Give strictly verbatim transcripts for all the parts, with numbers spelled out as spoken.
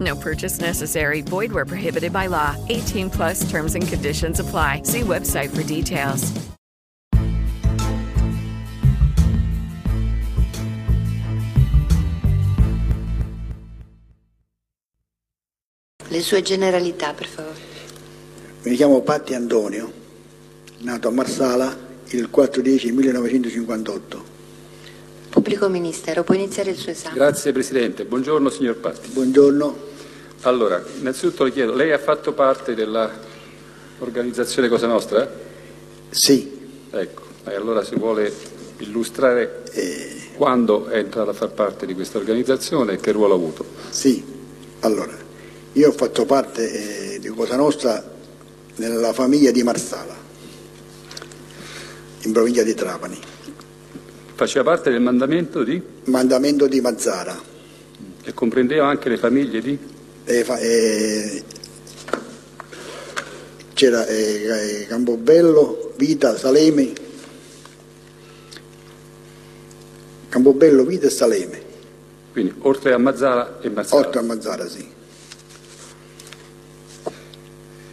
No purchase necessary. Void where prohibited by law. eighteen plus terms and conditions apply. See website for details. Le sue generalità, per favore. Mi chiamo Patti Antonio, nato a Marsala il quattro dieci millenovecentocinquantotto. Pubblico ministero, può iniziare il suo esame. Grazie Presidente, buongiorno signor Patti. Buongiorno. Allora, innanzitutto le chiedo, lei ha fatto parte dell'organizzazione Cosa Nostra? Sì. Ecco, e allora se vuole illustrare eh... quando è entrata a far parte di questa organizzazione e che ruolo ha avuto? Sì, allora, io ho fatto parte eh, di Cosa Nostra nella famiglia di Marsala, in provincia di Trapani. Faceva parte del mandamento di? Mandamento di Mazara. E comprendeva anche le famiglie di? E fa, e... C'era e, e Campobello, Vita, Salemi. Campobello, Vita e Salemi. Quindi oltre a Mazara e Mazara. Oltre a Mazara, sì.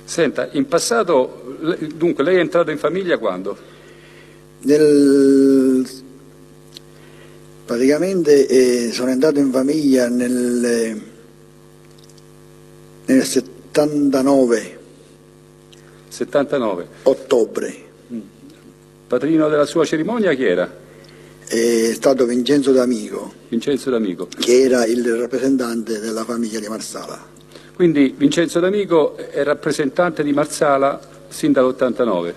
Senta, in passato, dunque lei è entrato in famiglia quando? Nel... Praticamente eh, sono andato in famiglia nel, nel settantanove. settantanove Ottobre. Padrino della sua cerimonia chi era? È stato Vincenzo D'Amico. Vincenzo D'Amico. Che era il rappresentante della famiglia di Marsala. Quindi Vincenzo D'Amico è rappresentante di Marsala sin dall'ottantanove?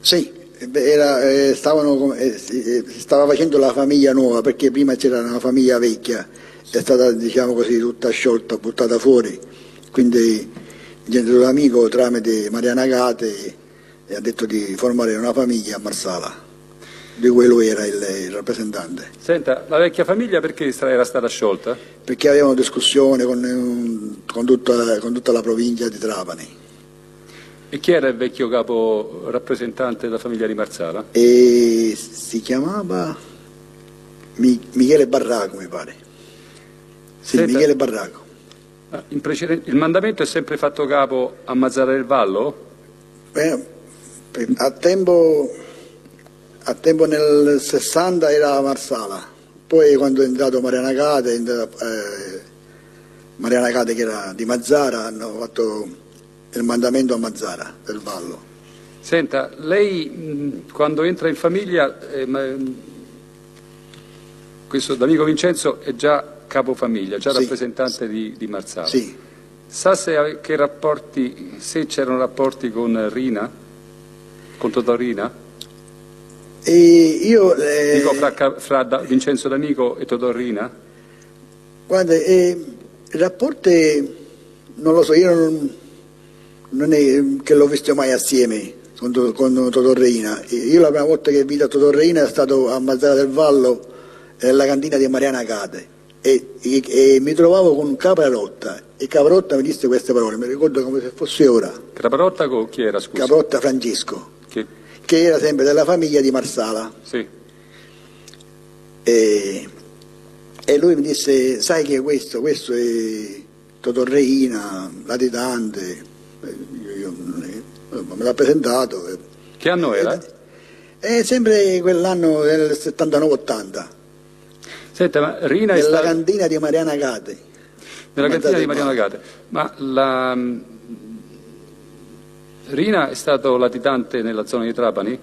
Sì. Era, eh, stavano, eh, si stava facendo la famiglia nuova, perché prima c'era una famiglia vecchia, è stata diciamo così tutta sciolta, buttata fuori, quindi Vincenzo D'Amico tramite Mariano Agate ha detto di formare una famiglia a Marsala, di cui lui era il, il rappresentante. Senta, la vecchia famiglia perché era stata sciolta? Perché avevano discussione con, con, tutta, con tutta la provincia di Trapani. E chi era il vecchio capo rappresentante della famiglia di Marsala? E si chiamava Michele Barraco, mi pare. Sì, Senta, Michele Barraco. In precedente, il mandamento è sempre fatto capo a Mazara del Vallo? Beh, a tempo, a tempo nel sessanta era Marsala, poi quando è entrato Mariano Agate, è entrato, eh, Mariano Agate che era di Mazara, hanno fatto... il mandamento a Mazara del Vallo. Senta, lei mh, quando entra in famiglia, eh, ma, mh, questo D'Amico Vincenzo è già capofamiglia, già sì, rappresentante sì, di, di Marsala. Sì. Sa se, che rapporti, se c'erano rapporti con Riina, con Totò Riina? E io, eh, Dico fra, fra da, Vincenzo D'Amico e Totò Riina? Guarda, eh, il rapporto non lo so, io non... non è che l'ho visto mai assieme con, con Totò Riina. Io la prima volta che vedo Totò Riina è stato a Mazara del Vallo nella cantina di Mariano Agate e, e, e mi trovavo con Caprarotta e Caprarotta mi disse queste parole, mi ricordo come se fosse ora. Caprarotta con chi era, scusa? Caprarotta Francesco, che, che che era sempre della famiglia di Marsala. Sì. E, e lui mi disse, sai che è questo, questo è Totò Riina, latitante, io, io, me l'ha presentato. Che anno era? È sempre quell'anno del settantanove ottanta. Senta, ma Riina è nella stato... cantina di Mariano Agate. Nella cantina di Mariano Agate. Ma la... Riina è stato latitante nella zona di Trapani?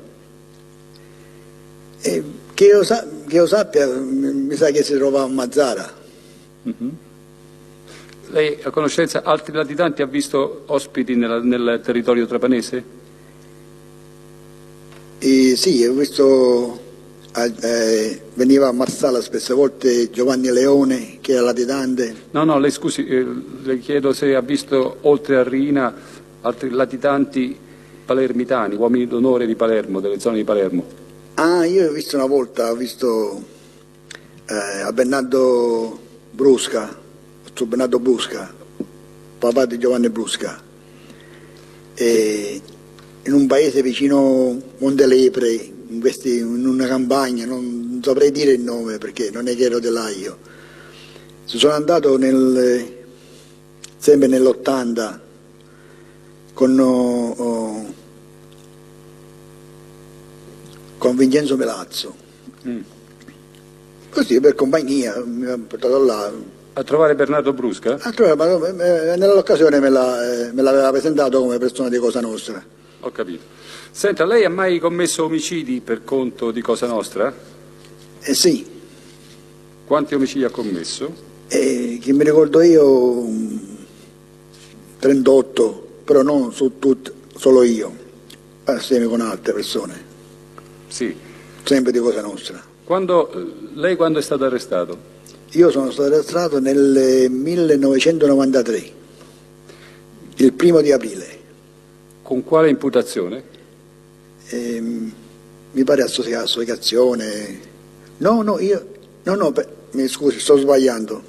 Eh, che, io sa... che io sappia, mi sa che si trovava a Mazara. Mm-hmm. Lei a conoscenza altri latitanti ha visto ospiti nella, nel territorio trapanese? Eh, sì, ho visto, eh, veniva a Marsala spesse volte Giovanni Leone che era latitante. No, no, lei scusi, eh, le chiedo se ha visto oltre a Riina altri latitanti palermitani, uomini d'onore di Palermo, delle zone di Palermo. Ah, io ho visto una volta, ho visto eh, a Bernardo Brusca. Su Bernardo Brusca, papà di Giovanni Brusca, e in un paese vicino Montelepre, in, questi, in una campagna, non, non saprei dire il nome perché non è che ero di là io. Si sono andato nel, sempre nell'ottanta con, oh, con Vincenzo Pelazzo, mm. così per compagnia, mi ha portato là. A trovare Bernardo Brusca? A trovare, nell'occasione me l'aveva presentato come persona di Cosa Nostra. Ho capito. Senta, lei ha mai commesso omicidi per conto di Cosa Nostra? Eh sì. Quanti omicidi ha commesso? Eh, che mi ricordo io, trentotto, però non su tutti, solo io, assieme con altre persone. Sì. Sempre di Cosa Nostra. Quando, lei quando è stato arrestato? Io sono stato arrestato nel millenovecentonovantatré, il primo di aprile. Con quale imputazione? Eh, mi pare associazione. No, no, io... No, no, per... mi scusi, sto sbagliando.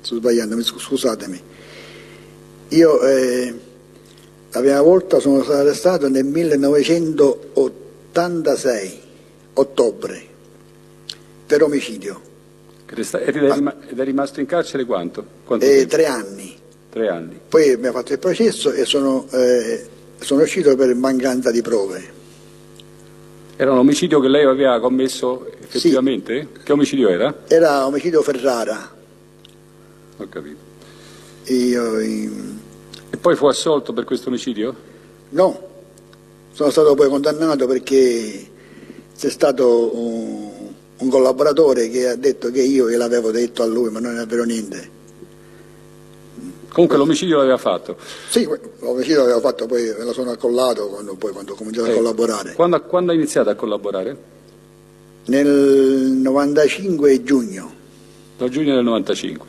Sto sbagliando, scusatemi. Io eh, la prima volta sono stato arrestato nel millenovecentottantasei, ottobre, per omicidio. Ed è rimasto in carcere quanto? quanto eh, tre anni. Tre anni. Poi mi ha fatto il processo e sono, eh, sono uscito per mancanza di prove. Era un omicidio che lei aveva commesso effettivamente? Sì. Che omicidio era? Era omicidio Ferrara. Ho capito. Io, io... E poi fu assolto per questo omicidio? No, sono stato poi condannato perché c'è stato un... un collaboratore che ha detto che io gliel'avevo detto a lui, ma non era vero niente. Comunque l'omicidio l'aveva fatto? Sì, l'omicidio l'aveva fatto, poi me lo sono accollato quando, poi, quando ho cominciato eh, a collaborare. Quando, quando ha iniziato a collaborare? Nel novantacinque giugno. Da giugno del novantacinque?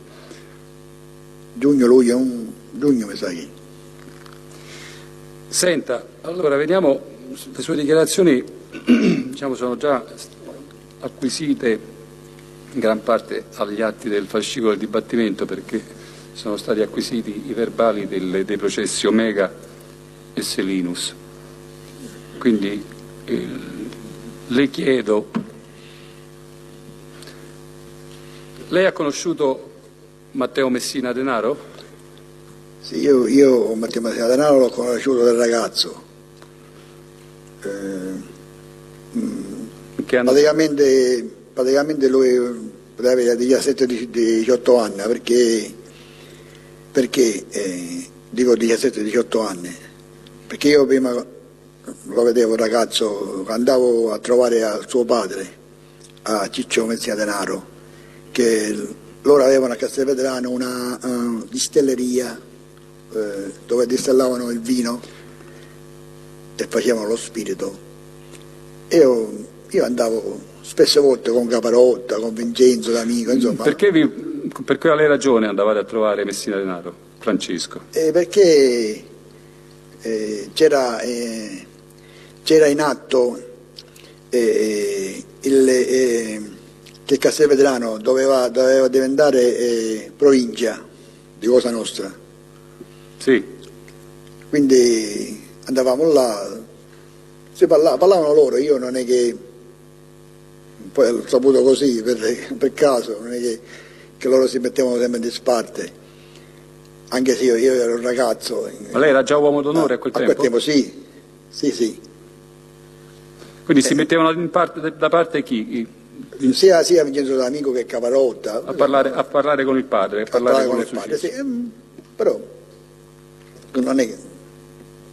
Giugno, luglio, un... giugno mi sa che. Senta, allora vediamo, le sue dichiarazioni diciamo sono già... acquisite in gran parte agli atti del fascicolo del dibattimento, perché sono stati acquisiti i verbali del, dei processi Omega e Selinus. Quindi eh, le chiedo, lei ha conosciuto Matteo Messina Denaro? Sì, io, io Matteo Messina Denaro l'ho conosciuto da ragazzo. Eh, mh. Praticamente, praticamente lui poteva avere diciassette diciotto anni, perché, perché eh, dico diciassette diciotto anni, perché io prima lo vedevo ragazzo, andavo a trovare al suo padre, a Ciccio Messina Denaro, che loro avevano a Castelvetrano una uh, distelleria eh, dove distillavano il vino e facevano lo spirito. Io, Io andavo spesse volte con Caprarotta, con Vincenzo D'Amico, insomma. Perché vi, per quale ragione andavate a trovare Messina Denaro, Francesco? Eh, perché eh, c'era eh, in atto eh, il, eh, che Castelvetrano doveva, doveva diventare eh, provincia di Cosa Nostra. Sì. Quindi andavamo là... si parla, parlavano loro, io non è che, poi l'ho saputo così per, per caso, non è che, che loro si mettevano sempre in disparte, anche se io, io ero un ragazzo. Ma lei era già uomo d'onore a, a quel tempo? A quel tempo sì, sì, sì. Quindi eh. si mettevano in parte, da parte chi? Sia, sia Vincenzo D'Amico che Caprarotta a parlare, a parlare con il padre, a parlare, a parlare con, con il padre, sì. Però non è che...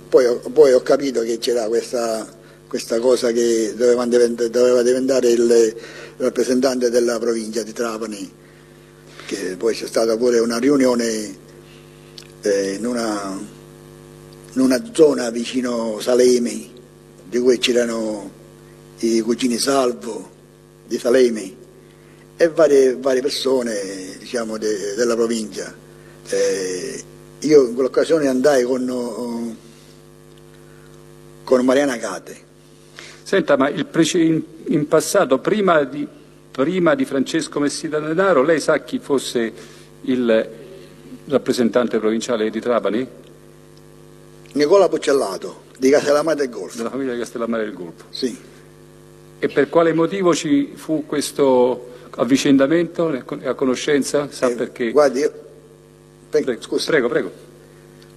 poi, poi ho capito che c'era questa, questa cosa che doveva diventare, doveva diventare il rappresentante della provincia di Trapani, che poi c'è stata pure una riunione eh, in, una, in una zona vicino Salemi, di cui c'erano i cugini Salvo di Salemi e varie, varie persone, diciamo, de, della provincia. Eh, io in quell'occasione andai con, con Mariano Agate. Senta, ma il in, in passato, prima di, prima di Francesco Messina Denaro, lei sa chi fosse il rappresentante provinciale di Trapani? Nicola Puccellato, di Castellammare del Golfo. Della famiglia di Castellammare del Golfo. Sì. E per quale motivo ci fu questo avvicendamento, a conoscenza? Sa eh, perché? Guardi, io... prego, prego, scusa. Prego, prego.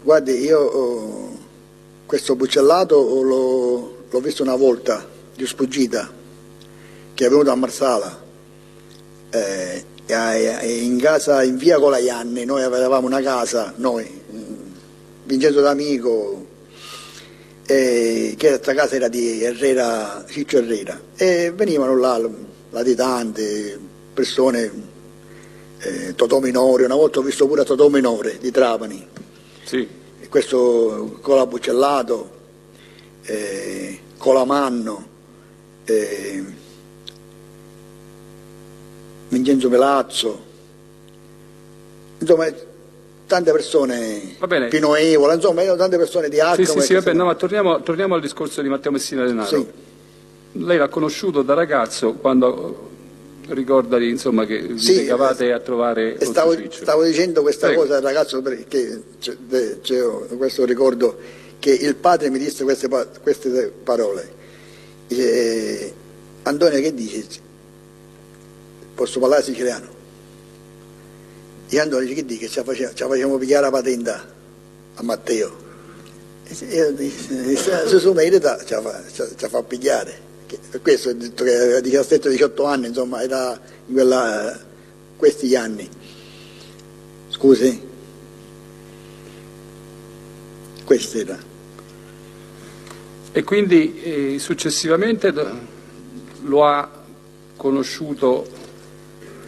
Guardi, io oh, questo Puccellato oh, l'ho visto una volta, di sfuggita, che è venuto a Marsala, eh, in casa in via Colaianni, noi avevamo una casa, noi, Vincenzo D'Amico, Eh, che questa casa era di Herrera, Ciccio Herrera, e venivano là latitanti, persone, eh, Totò Minore, una volta ho visto pure Totò Minore di Trapani, sì. E questo Cola Puccellato, eh, Colamanno, eh, Vincenzo Pelazzo, insomma tante persone, Pino Evola, insomma, tante persone di Alcamo. Sì, sì, sì, vabbè, no, ma torniamo, torniamo al discorso di Matteo Messina Denaro. Sì. Lei l'ha conosciuto da ragazzo quando, ricorda insomma, che sì, vi legavate a trovare... Stavo, stavo dicendo questa Prego. cosa, ragazzo, perché c'ho questo ricordo, che il padre mi disse queste, queste parole. Dice, Antonio, che dici? Posso parlare siciliano? E Antonio dice, che dice, ci facciamo pigliare la patente a Matteo. E io dice, se sono merita ci fa pigliare. Per questo ho detto che era di diciassette diciotto anni, insomma, era in quella, questi anni. Scusi? Questa era. E quindi eh, successivamente lo ha conosciuto...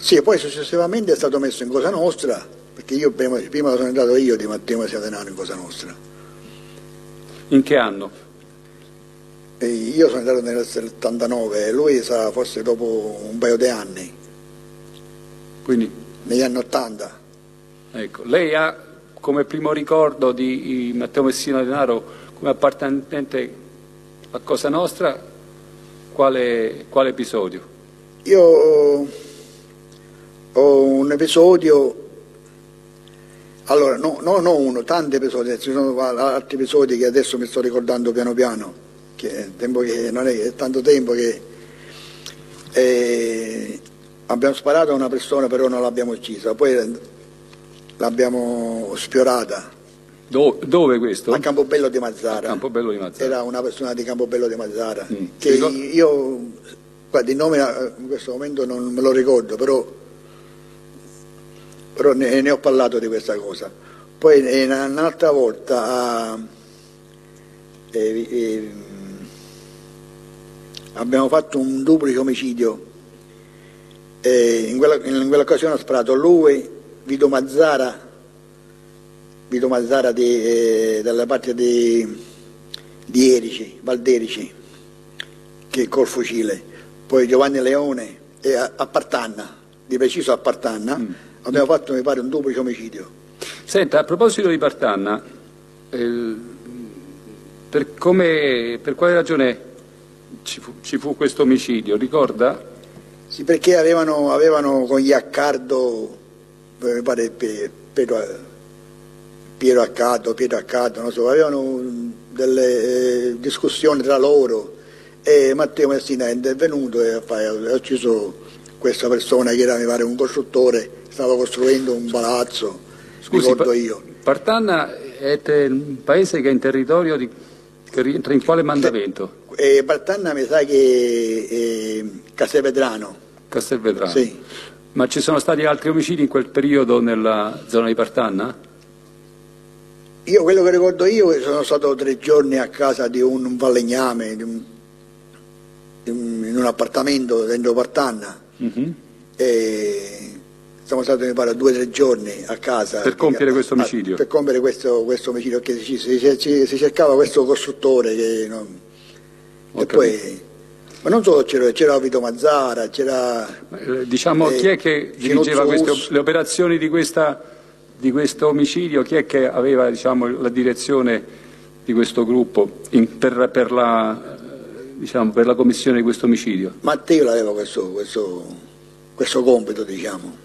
Sì, e poi successivamente è stato messo in Cosa Nostra, perché io prima, prima sono andato io di Matteo Messina Denaro in Cosa Nostra. In che anno? E io sono andato nel settantanove e lui sa forse dopo un paio di anni. Quindi? Negli anni ottanta. Ecco, lei ha come primo ricordo di Matteo Messina Denaro come appartenente a Cosa Nostra quale, quale episodio? Io... Ho un episodio, allora no, no, no uno, tanti episodi, ci sono altri episodi che adesso mi sto ricordando piano piano, che è, tempo che non è, è tanto tempo che eh, abbiamo sparato a una persona però non l'abbiamo uccisa, poi l'abbiamo sfiorata. Do, dove questo? A Campobello di Mazara. A Campobello di Mazara. Era una persona di Campobello di Mazara, mm. che io, guarda, il nome in questo momento non me lo ricordo, però... però ne, ne ho parlato di questa cosa. Poi un'altra volta ah, eh, eh, abbiamo fatto un duplice omicidio, eh, in quell'occasione quella ho sparato lui, Vito Mazara, Vito Mazara di, eh, dalla parte di, di Erici, Valderici, che col fucile, poi Giovanni Leone e a, a Partanna, di preciso a Partanna, mm. abbiamo fatto, mi pare, un duplice omicidio. Senta, a proposito di Partanna, eh, per, come, per quale ragione ci fu, ci fu questo omicidio, ricorda? Sì, perché avevano, avevano con gli Accardo, mi pare Piero Accardo, Piero Accardo, non so, avevano delle eh, discussioni tra loro, e Matteo Messina è intervenuto e ha ucciso questa persona che era, mi pare, un costruttore, stava costruendo un palazzo. Scusi, ricordo io. Partanna è un paese che è in territorio di, che rientra in quale mandamento? Eh, Partanna mi sa che eh, Castelvetrano. Castelvetrano. Sì. Ma ci sono stati altri omicidi in quel periodo nella zona di Partanna? Io, quello che ricordo io, sono stato tre giorni a casa di un, un falegname, di un, di un, in un appartamento dentro Partanna. Mm-hmm. E siamo stati, mi pare, due o tre giorni a casa. Per compiere a, questo omicidio? A, per compiere questo, questo omicidio, che si, si, si, si cercava questo costruttore che non, e poi... Ma non solo, c'era Vito Mazara, c'era... Diciamo, eh, chi è che dirigeva queste, le operazioni di questa... di questo omicidio, chi è che aveva, diciamo, la direzione di questo gruppo in, per, per, la, diciamo, per la commissione di questo omicidio? Matteo aveva questo, questo, questo compito, diciamo,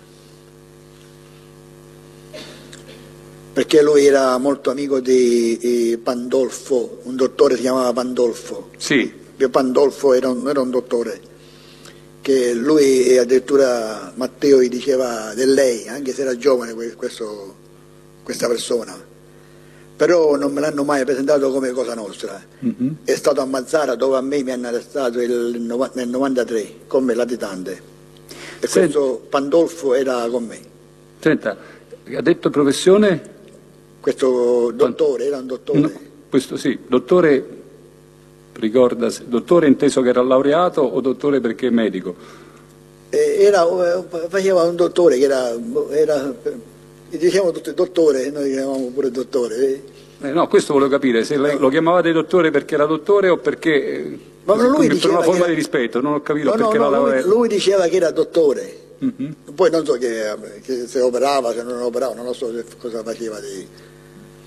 perché lui era molto amico di, di Pandolfo, un dottore si chiamava Pandolfo. Sì. Pandolfo era un, era un dottore, che lui addirittura Matteo gli diceva di lei, anche se era giovane questo, questa persona, però non me l'hanno mai presentato come Cosa Nostra. Mm-hmm. È stato a Mazara, dove a me mi hanno arrestato il, nel novantatré come latitante, e Senta. questo Pandolfo era con me. Senta, ha detto professione? Questo dottore, era un dottore. No, questo sì, dottore... Ricorda, dottore inteso che era laureato o dottore perché medico? Era, faceva un dottore che era, era dicevamo tutti dottore, noi chiamavamo pure dottore. Eh no, questo volevo capire, se eh. lo chiamavate dottore perché era dottore o perché... Ma lui per una forma era... di rispetto, non ho capito no, perché no, no, la... lui, lui diceva che era dottore, mm-hmm. Poi non so che, che se operava, se non operava, non lo so cosa faceva di...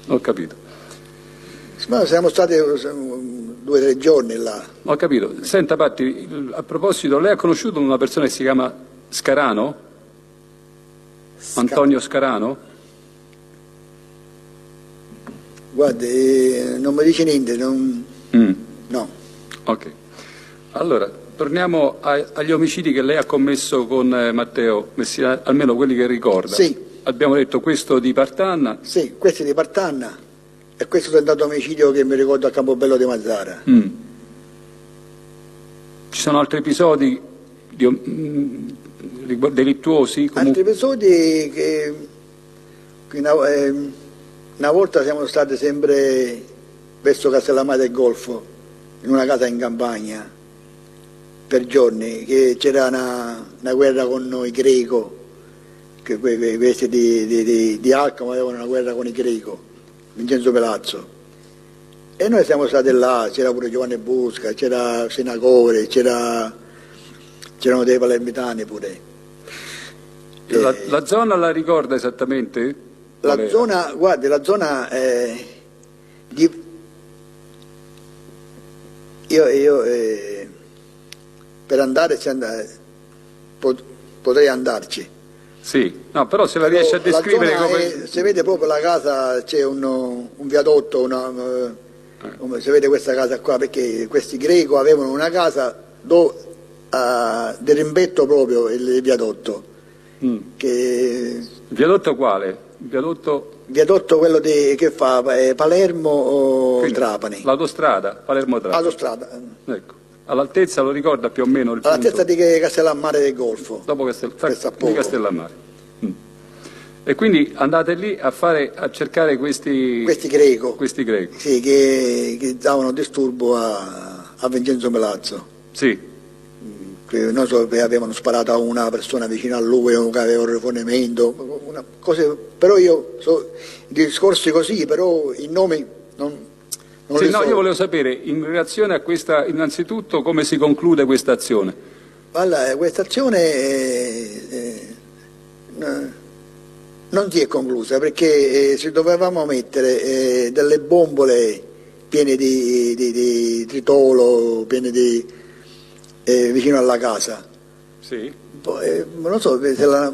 Ho capito. Ma siamo stati due o tre giorni là. Ho capito. Senta Patti, a proposito, lei ha conosciuto una persona che si chiama Scarano? Scar- Antonio Scarano? Guardi, non mi dice niente, non... Mm. No. Ok. Allora, torniamo a, agli omicidi che lei ha commesso con eh, Matteo Messina, almeno quelli che ricorda. Sì. Abbiamo detto questo di Partanna. Sì, questo di Partanna. E questo è stato un omicidio che mi ricordo a Campobello di Mazara. Mm. Ci sono altri episodi di, mm, delittuosi? Comu- altri episodi che, che una, eh, una volta siamo stati sempre verso Castellammare del Golfo, in una casa in campagna, per giorni, che c'era una, una guerra con noi Greco, che questi di, di, di, di Alcamo avevano una guerra con i Greco. Vincenzo Pelazzo, e noi siamo stati là, c'era pure Giovanni Brusca, c'era Sinacori, c'era, c'erano dei palermitani pure. La, eh, la zona la ricorda esattamente? La Qual zona, era? Guardi, la zona eh, di... io, io eh, per andare pot- potrei andarci. Sì, no, però se la però riesce a descrivere come... È, se vede proprio la casa, c'è un, un viadotto, una, eh. un, se vede questa casa qua, perché questi Greco avevano una casa do, uh, del rimbetto proprio il viadotto. Mm. Che, viadotto quale? Viadotto... Viadotto quello di, che fa eh, Palermo o Quindi, Trapani. L'autostrada, Palermo-Trapani. L'autostrada. Ecco. All'altezza lo ricorda più o meno il all'altezza punto. di Castellammare del Golfo, dopo Castel... di Castellammare. Mm. E quindi andate lì a, fare, a cercare questi questi Greco, questi Greco. Sì, che, che davano disturbo a, a Vincenzo Milazzo. Sì. Non so, avevano sparato a una persona vicino a lui o che aveva un rifornimento, una cosa, però io so, discorsi così, però i nomi non... Sì, no, io volevo sapere, in relazione a questa, innanzitutto, come si conclude questa azione? Allora, questa azione eh, eh, non si è conclusa, perché eh, ci dovevamo mettere eh, delle bombole piene di, di, di tritolo, piene di, eh, vicino alla casa. Sì. Poi, non so, se la...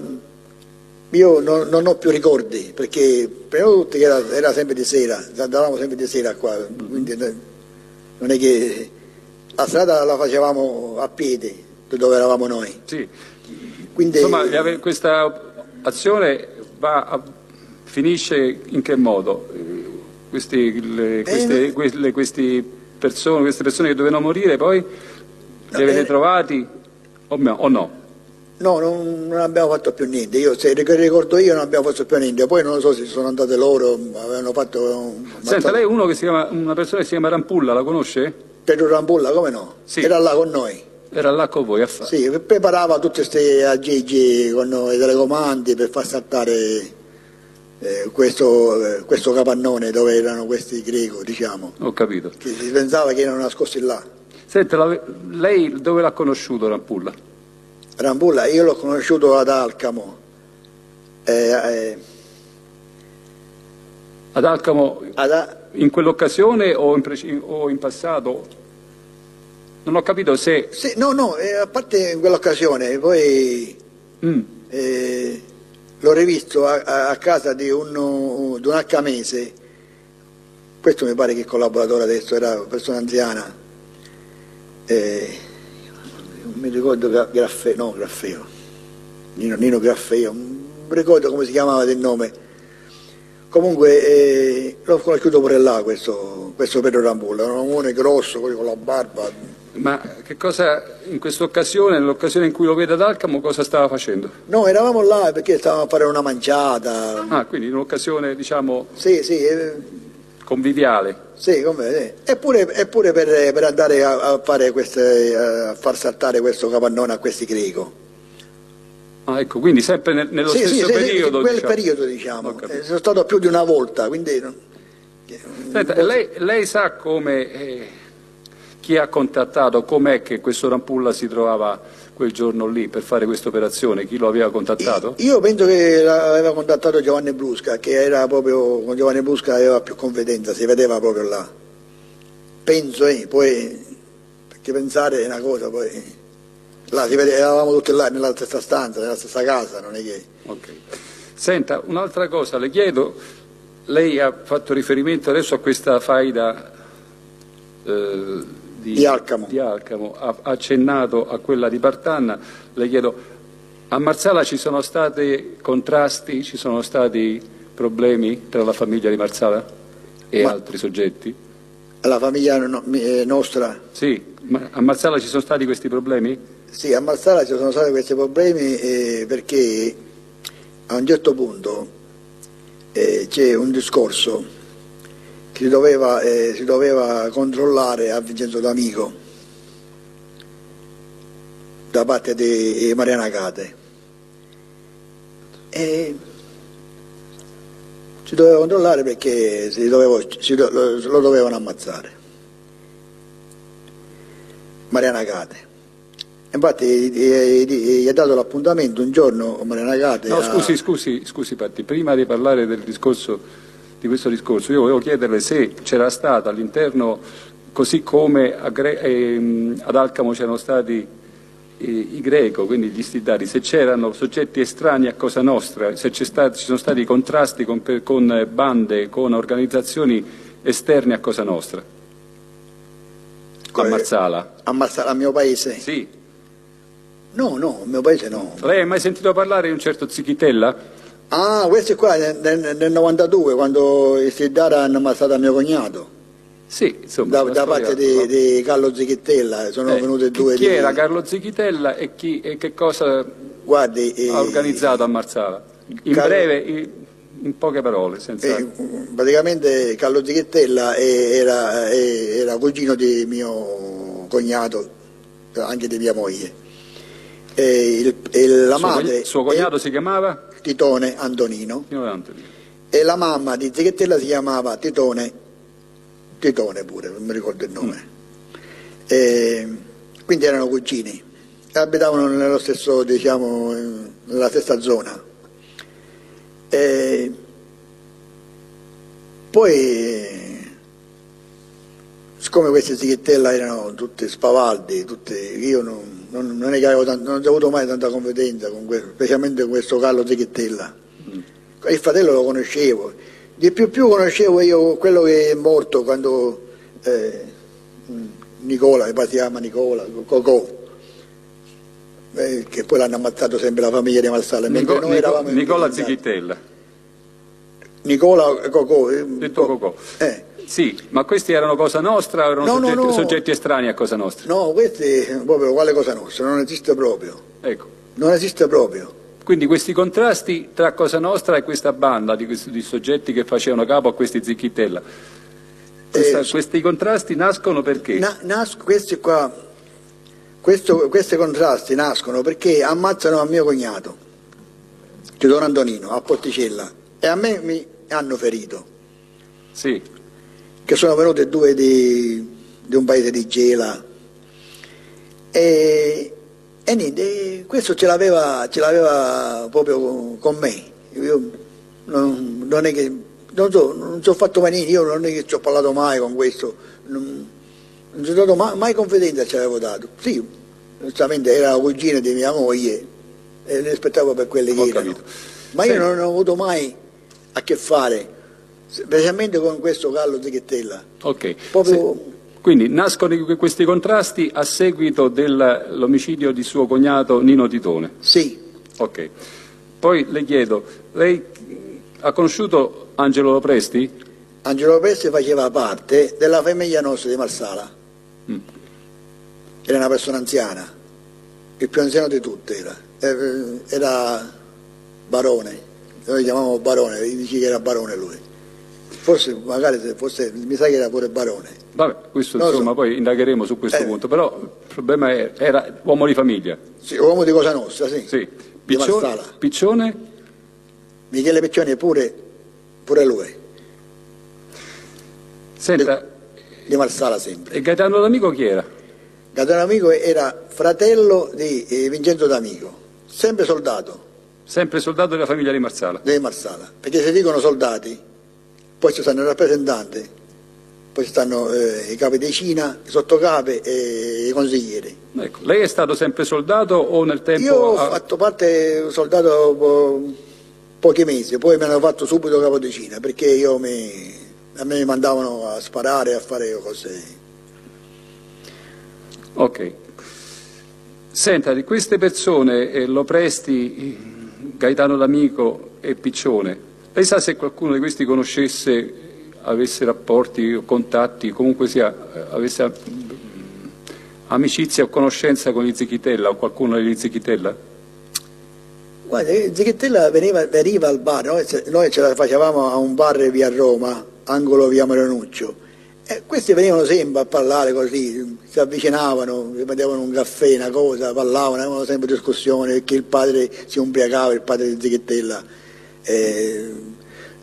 Io non, non ho più ricordi, perché prima di tutto era, era sempre di sera, andavamo sempre di sera qua, quindi non è che la strada la facevamo a piedi, dove eravamo noi. Sì. Quindi, insomma, questa azione va a, finisce in che modo? Questi, le, queste, eh, quelle, questi persone, queste persone che dovevano morire poi li avete eh, trovati o no? O no? No, non, non abbiamo fatto più niente, io, se ricordo io non abbiamo fatto più niente, poi non so se sono andate loro, avevano fatto... Senta, fatto... lei è uno che si chiama, una persona che si chiama Rampulla, la conosce? Pedro Rampulla, come no? Sì. Era là con noi. Era là con voi a fare? Sì, preparava tutte queste aggeggi con i telecomandi per far saltare eh, questo, eh, questo capannone dove erano questi Greco, diciamo. Ho capito. Che si pensava che erano nascosti là. Senta, la, lei dove l'ha conosciuto Rampulla? Rampulla, io l'ho conosciuto ad Alcamo. Eh, eh. Ad Alcamo ad... in quell'occasione o, o in passato? Non ho capito se... Sì, no, no, eh, a parte in quell'occasione, poi mm. eh, l'ho rivisto a, a casa di, uno, di un alcamese, questo mi pare che è collaboratore adesso, era una persona anziana. Eh, mi ricordo Graffeo, no Graffeo, Nino, Nino Graffeo, non ricordo come si chiamava del nome, comunque eh, l'ho conosciuto pure là questo, questo Pedro Rampulla, era un uomo grosso con la barba. Ma che cosa in quest'occasione, nell'occasione in cui lo vede ad Alcamo, cosa stava facendo? No, eravamo là perché stavamo a fare una manciata. Ah, quindi in un'occasione diciamo sì, sì, eh, conviviale. Sì, come, sì. Eppure, eppure per, per andare a, a, fare queste, a far saltare questo capannone a questi Greco. Ah, ecco, quindi sempre nel, nello sì, stesso sì, periodo? Sì, in quel diciamo. periodo, diciamo. Eh, sono stato più di una volta, quindi... Senta, posso... lei, lei sa come eh, chi ha contattato, com'è che questo Rampulla si trovava quel giorno lì per fare questa operazione? Chi lo aveva contattato? Io penso che l'aveva contattato Giovanni Brusca, che era proprio, con Giovanni Brusca aveva più confidenza, si vedeva proprio là, penso, eh, poi, perché pensare è una cosa, poi là si vedeva, eravamo tutti là nella stessa stanza, nella stessa casa, non è che... Okay. Senta, un'altra cosa le chiedo, lei ha fatto riferimento adesso a questa faida eh, Di, di, Alcamo. di Alcamo, ha accennato a quella di Partanna, le chiedo, a Marsala ci sono stati contrasti, ci sono stati problemi tra la famiglia di Marsala e ma, altri soggetti? La famiglia no, eh, nostra? Sì, ma a Marsala ci sono stati questi problemi? Sì, a Marsala ci sono stati questi problemi eh, perché a un certo punto eh, c'è un discorso. Si doveva, eh, si doveva controllare a Vincenzo D'Amico da parte di Mariano Agate e si doveva controllare perché si dovevo, si do, lo, lo dovevano ammazzare Mariano Agate. Infatti gli ha dato l'appuntamento un giorno Mariano Agate. No, a... scusi, scusi, scusi Patti, prima di parlare del discorso di questo discorso, io volevo chiederle se c'era stata all'interno, così come a Gre ehm, ad Alcamo c'erano stati eh, i Greco, quindi gli stidari, se c'erano soggetti estranei a Cosa Nostra, se stati, ci sono stati contrasti con, per, con bande, con organizzazioni esterne a Cosa Nostra. A Marsala. A Marsala, al mio paese? Sì. No, no, al mio paese no. Lei ha mai sentito parlare di un certo Zichittella? Ah, questo qua nel, nel novantadue, quando i Siddara hanno ammazzato mio cognato. Sì, insomma. Da, da parte di, ma... di Carlo Zichittella, sono eh, venuti due... Chi di... era Carlo Zichittella e, chi, e che cosa Guardi, eh, ha organizzato a Marsala? In Carlo... breve, in, in poche parole. Senza... Eh, praticamente Carlo Zichittella era, era cugino di mio cognato, anche di mia moglie. E il, e la suo, madre, suo cognato e... si chiamava? Titone Antonino, Antonino e la mamma di Zichittella si chiamava Titone, Titone pure, non mi ricordo il nome, mm. e, quindi erano cugini e abitavano nello stesso, diciamo, nella stessa zona. E poi, siccome questi Zichittella erano tutti spavaldi, tutti, io non... Non, non, è che avevo tanto, non ho avuto mai tanta confidenza, con questo, specialmente con questo Carlo Zichittella. il fratello lo conoscevo, di più più conoscevo io quello che è morto quando eh, Nicola, che si chiama Nicola, Cocò, eh, che poi l'hanno ammazzato sempre la famiglia di Marsala. Nico, noi Nico, Nicola Zichittella. Nicola Cocò. Detto Cocò. Eh. Sì, ma questi erano Cosa Nostra o erano no, soggetti, no, no. soggetti estranei a Cosa Nostra? No, questi proprio quale Cosa Nostra, non esiste proprio. Ecco. Non esiste proprio. Quindi questi contrasti tra Cosa Nostra e questa banda di, di soggetti che facevano capo a questi Zichittella, questa, eh, questi contrasti nascono perché? Na, nas, questi, qua, questo, questi contrasti nascono perché ammazzano a mio cognato, Don Antonino, a Porticella, e a me mi hanno ferito. Sì. Che sono venuti due di, di un paese di Gela. E... E niente, questo ce l'aveva ce l'aveva proprio con me. Io non, non è che non so, non ci ho fatto mai niente, io non è che ci ho parlato mai con questo, non, non ci ho dato mai, mai confidenza ce l'avevo dato. Sì, giustamente era la cugina di mia moglie e le aspettavo per quelle che ho erano. Capito. Ma io sì. non ho avuto mai a che fare, specialmente con questo Carlo Zichittella. Ok. Proprio. Sì. Quindi nascono questi contrasti a seguito dell'omicidio di suo cognato Nino Titone? Sì. Ok. Poi le chiedo, lei ha conosciuto Angelo Lopresti? Angelo Lopresti faceva parte della famiglia nostra di Marsala. Mm. Era una persona anziana, il più anziano di tutti era. Era barone, noi chiamavamo barone, dici che era barone lui. Forse, magari, forse, mi sa che era pure barone. Vabbè, questo no, insomma so. Poi indagheremo su questo eh, punto, però il problema era, era uomo di famiglia. Sì, uomo di Cosa Nostra, sì. sì. Piccione, Piccione? Michele Piccione pure, pure lui. Senta, di, di Marsala sempre. E Gaetano D'Amico chi era? Gaetano D'Amico era fratello di eh, Vincenzo D'Amico, sempre soldato. Sempre soldato della famiglia di Marsala? Di Marsala, perché se dicono soldati, poi ci stanno i rappresentanti. Poi stanno eh, i capi di Cina, i sottocapi e i consiglieri. Ecco, lei è stato sempre soldato o nel tempo? Io ho a... fatto parte soldato po pochi mesi, poi mi hanno fatto subito capo di Cina, perché io mi... a me mi mandavano a sparare, a fare cose. Ok. Senta, di queste persone, eh, Lopresti, Gaetano D'Amico e Piccione, lei sa se qualcuno di questi conoscesse... avesse rapporti o contatti, comunque sia, avesse amicizia o conoscenza con gli Zichittella o qualcuno degli Zichittella? Guarda, Zichittella veniva, veniva al bar, noi, noi ce la facevamo a un bar via Roma, angolo via Marianuccio, e questi venivano sempre a parlare così, si avvicinavano, si prendevano un caffè, una cosa, parlavano, avevano sempre discussioni, perché il padre si ubriacava, il padre di Zichittella... Eh,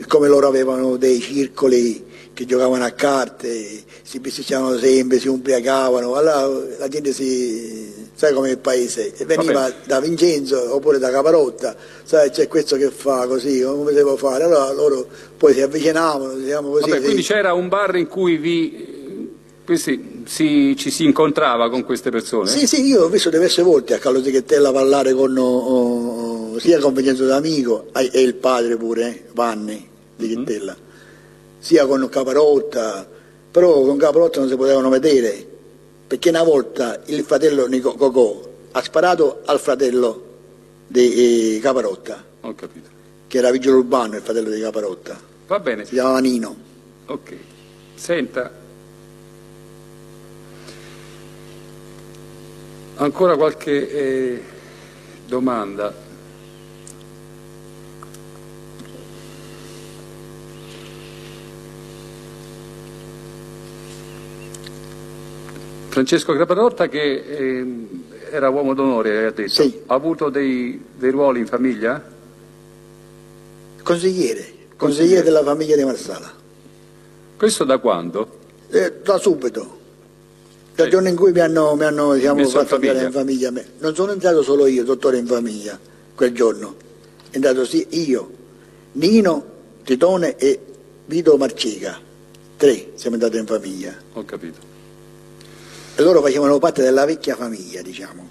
come loro avevano dei circoli che giocavano a carte, si bisticciavano sempre, si ubriacavano, allora la gente si... sai com'è il paese, veniva da Vincenzo oppure da Caprarotta, sai c'è questo che fa così, come devo fare, allora loro poi si avvicinavano, diciamo così. Vabbè, quindi si... c'era un bar in cui vi... Si, si, ci si incontrava con queste persone? Sì, sì, io ho visto diverse volte a Carlo Zichittella parlare con, oh, oh, sia con Vincenzo D'Amico e il padre pure, eh, Vanni Zichittella, mm. sia con Caprarotta, però con Caprarotta non si potevano vedere, perché una volta il fratello Nico Cocò ha sparato al fratello di eh, Caprarotta, ho capito. Che era vigile urbano il fratello di Caprarotta. Va bene. Si chiamava Nino. Ok, senta... Ancora qualche eh, domanda? Francesco Caprarotta, che eh, era uomo d'onore, ha detto, sì. Ha avuto dei, dei ruoli in famiglia? Consigliere, consigliere, consigliere della famiglia di Marsala. Questo da quando? Eh, da subito. Dal giorno in cui mi hanno, mi hanno diciamo, fatto entrare in famiglia, non sono entrato solo io, dottore, in famiglia, quel giorno, è entrato sì, io, Nino Titone e Vito Marcica, tre siamo andati in famiglia. Ho capito. E loro facevano parte della vecchia famiglia, diciamo.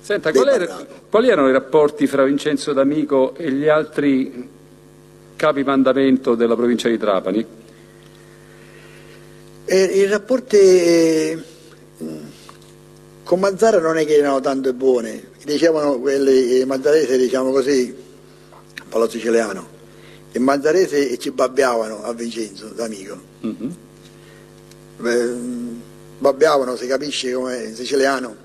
Senta, qual era, quali erano i rapporti fra Vincenzo D'Amico e gli altri capimandamento della provincia di Trapani? Eh, I rapporti eh, con Mazara non è che erano tanto buoni, dicevano quelli mazzaresi, diciamo così, un po' lo siciliano, e mazzaresi ci babbiavano a Vincenzo D'Amico. Mm-hmm. Beh, babbiavano, si capisce come siciliano.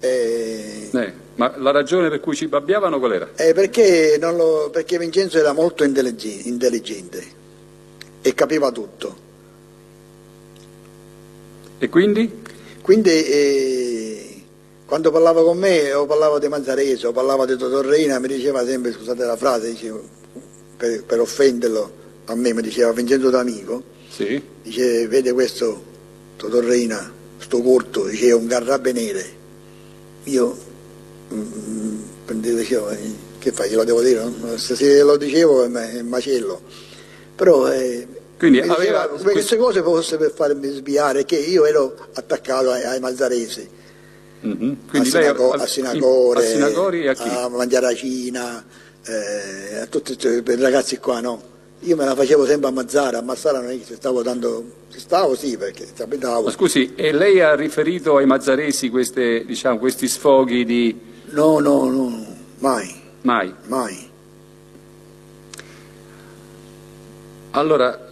Eh, eh, ma la ragione per cui ci babbiavano qual era? Eh, perché, non lo, perché Vincenzo era molto intelligente, intelligente e capiva tutto. E quindi? Quindi eh, quando parlava con me, o parlava di Manzarese o parlava di Totò Riina, mi diceva sempre, scusate la frase, dicevo, per, per offenderlo a me, mi diceva Vincenzo D'Amico, sì. Dice, vede questo Totò Riina, sto corto, dice, è un carabiniere. Io mh, dicevo, che fai, glielo devo dire, no? Se, se lo dicevo è macello, però eh, quindi diceva, aveva, queste questo... cose fosse per farmi sviare, che io ero attaccato ai, ai Mazaresi. Mm-hmm. a, Sinaco, lei, a Sinacori, a Sinacori e a chi? A Mangiaracina, eh, a tutti i ragazzi qua, no? Io me la facevo sempre a Mazara, a Mazara non è che stavo tanto... Stavo sì, perché ci abitavo. Ma scusi, e lei ha riferito ai mazzaresi queste, diciamo, questi sfoghi di... No, no, no, mai. Mai? Mai. Allora,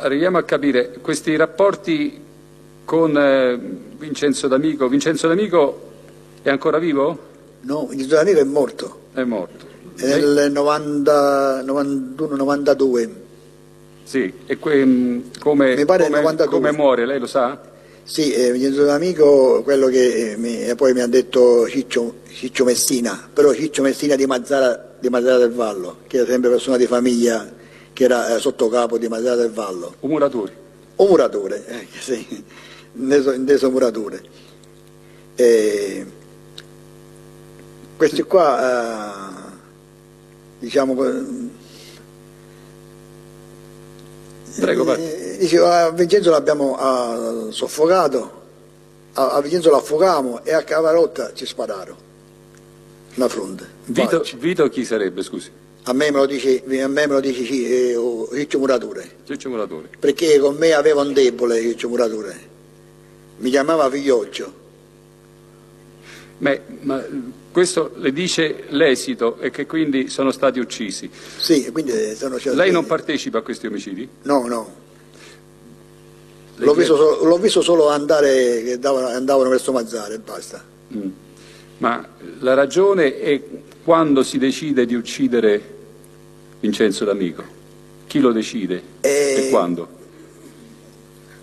arriviamo a capire, questi rapporti con eh, Vincenzo D'Amico. Vincenzo D'Amico è ancora vivo? No, Vincenzo D'Amico è morto. È morto. Nel novanta, novantuno novantadue. Sì, e que, come, mi pare come, come muore, lei lo sa? Sì, eh, Vincenzo D'Amico, quello che eh, mi, poi mi ha detto Ciccio, Ciccio Messina, però Ciccio Messina di Mazara, di Mazara del Vallo, che era sempre persona di famiglia, che era eh, sottocapo di Mazara del Vallo. Un muratore. Un muratore, eh, sì, inteso, inteso muratore. Eh, questi qua... Eh, diciamo prego, eh, dicevo, a Vincenzo l'abbiamo ah, soffocato, a, a Vincenzo l'affogavamo e a Caprarotta ci spararono la fronte. Vito, Vito chi sarebbe, scusi? A me me lo dice, a me me lo dice Ciccio, Ciccio Muratore. Ciccio Muratore. Perché con me aveva un debole Ciccio Muratore, mi chiamava figlioccio. Ma, ma questo le dice l'esito e che quindi sono stati uccisi. Sì, quindi sono... Lei non partecipa a questi omicidi? No, no. L'ho visto, so, visto solo andare, che andavano, andavano verso Mazara e basta. Mm. Ma la ragione è quando si decide di uccidere Vincenzo D'Amico? Chi lo decide e, e quando?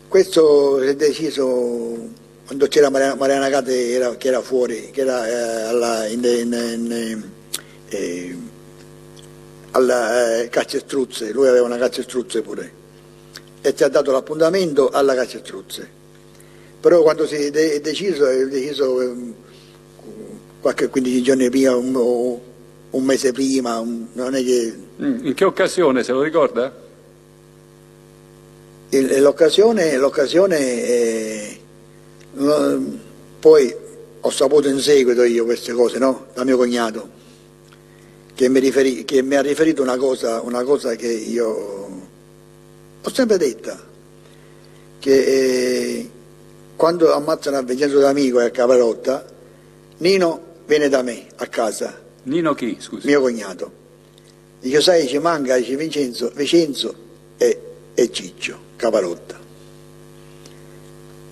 Questo è deciso... Quando c'era Mariano Agate che era fuori, che era eh, alla, in, in, in, eh, alla eh, caccestruzze, lui aveva una caccestruzze pure, e ci ha dato l'appuntamento alla caccestruzze. Però quando si è de deciso, è deciso eh, qualche quindici giorni prima, un, o un mese prima, un, non è che... In che occasione, se lo ricorda? L'occasione... No, poi ho saputo in seguito io queste cose, no? Da mio cognato che mi, riferì, che mi ha riferito una cosa, una cosa che io ho sempre detta, che eh, quando ammazzano a Vincenzo D'Amico e a Caprarotta, Nino viene da me a casa. Nino chi, scusi? Mio cognato. Dice, sai, ci manca, dice, Vincenzo, Vincenzo e, e Ciccio Caprarotta.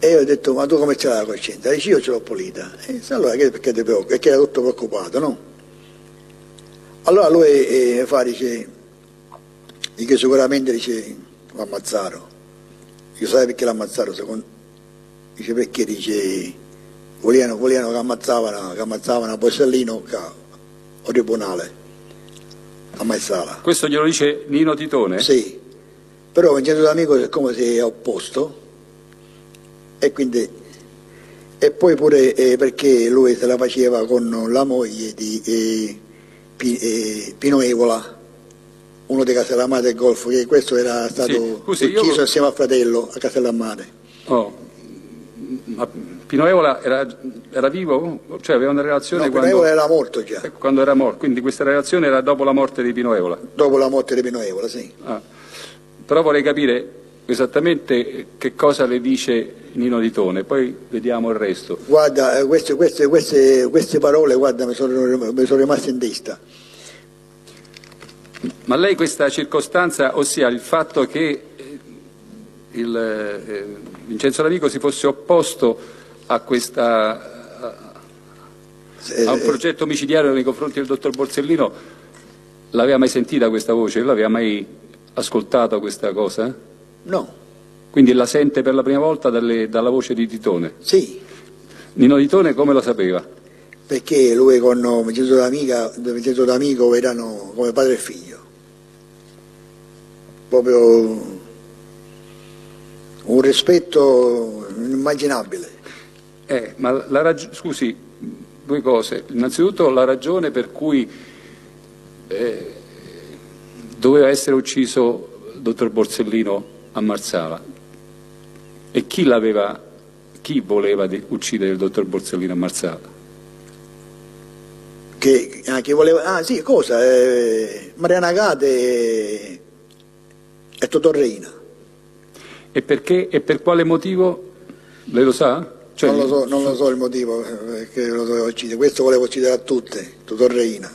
E io ho detto, ma tu come ce l'hai la coscienza? Dice, io ce l'ho pulita. E allora che, perché ti preoccupi? Perché era tutto preoccupato, no? Allora lui eh, fa, dice, dice sicuramente, dice, l'ammazzarono. Io sai perché l'ammazzarono? Secondo... Dice, perché, dice, volevano, volevano che ammazzavano, che ammazzavano a Borsellino o Tribunale, a Marsala. Questo glielo dice Nino Titone? Sì. Però Vincenzo D'Amico, siccome si è opposto, e quindi, e poi pure eh, perché lui se la faceva con la moglie di eh, P, eh, Pino Evola, uno di Castellammare del Golfo, che questo era stato sì, scusi, ucciso io... assieme al fratello a Castellammare. Oh, ma Pino Evola era, era vivo? Cioè aveva una relazione... No, Pino quando, Evola era morto già. Quando era morto, quindi questa relazione era dopo la morte di Pino Evola? Dopo la morte di Pino Evola, sì. Ah. Però vorrei capire esattamente che cosa le dice Nino Titone, poi vediamo il resto. Guarda, queste, queste, queste, queste parole, guarda, mi sono, mi sono rimaste in testa. Ma lei questa circostanza, ossia il fatto che il, eh, Vincenzo D'Amico si fosse opposto a, questa, a, a un progetto omicidiario nei confronti del dottor Borsellino, l'aveva mai sentita questa voce? L'aveva mai ascoltata questa cosa? No. Quindi la sente per la prima volta dalle, dalla voce di Titone? Sì. Nino Titone come lo sapeva? Perché lui con Vincenzo D'Amico, Vincenzo D'Amico erano come padre e figlio. Proprio un rispetto inimmaginabile. Eh, ma la rag... Scusi, due cose. Innanzitutto la ragione per cui eh, doveva essere ucciso il dottor Borsellino a Marsala. E chi l'aveva, chi voleva di uccidere il dottor Borsellino a Marsala? Che, che voleva, ah sì, cosa? Eh, Mariano Agate e, e Totò Riina. E perché, e per quale motivo? Lei lo sa? Cioè, non, lo so, non lo so il motivo che lo dovevo uccidere, questo volevo uccidere a tutte, Totò Riina.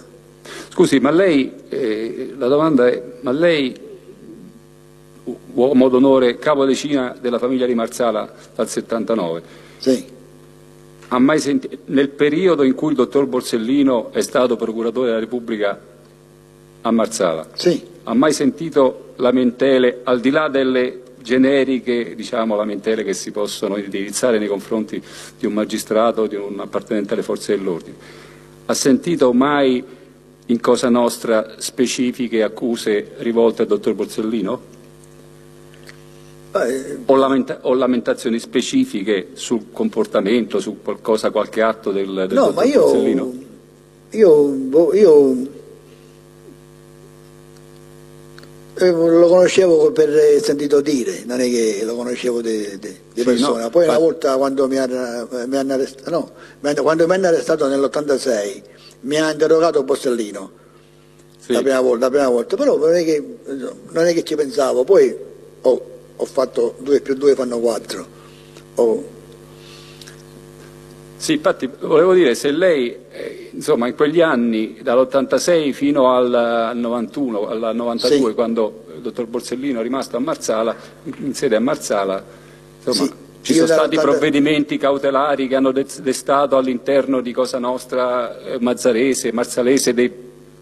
Scusi, ma lei, eh, la domanda è, ma lei... uomo d'onore, capodecina della famiglia di Marsala dal settantanove. Sì. Ha mai sentito, nel periodo in cui il dottor Borsellino è stato procuratore della Repubblica a Marsala, sì, ha mai sentito lamentele, al di là delle generiche, diciamo, lamentele che si possono indirizzare nei confronti di un magistrato, di un appartenente alle forze dell'ordine, ha sentito mai in Cosa Nostra specifiche accuse rivolte al dottor Borsellino? O, lamenta o lamentazioni specifiche sul comportamento, su qualcosa, qualche atto del, del no, dottor ma io, Borsellino? Io, io lo conoscevo per sentito dire, non è che lo conoscevo di, di, di persona. No, poi ma... una volta quando mi hanno mi hanno arrestato, no, mi hanno, quando mi hanno arrestato nell'ottantasei mi ha interrogato Borsellino, sì, la, prima volta, la prima volta, però non è che, non è che ci pensavo, poi oh, ho fatto due più due fanno quattro. Oh. Sì, infatti volevo dire, se lei eh, insomma in quegli anni dall'ottantasei fino al, al novantuno, al novantadue, sì, quando il dottor Borsellino è rimasto a Marsala, in sede a Marsala, insomma, sì, ci sono stati provvedimenti cautelari che hanno destato all'interno di Cosa Nostra eh, mazzarese, marsalese, dei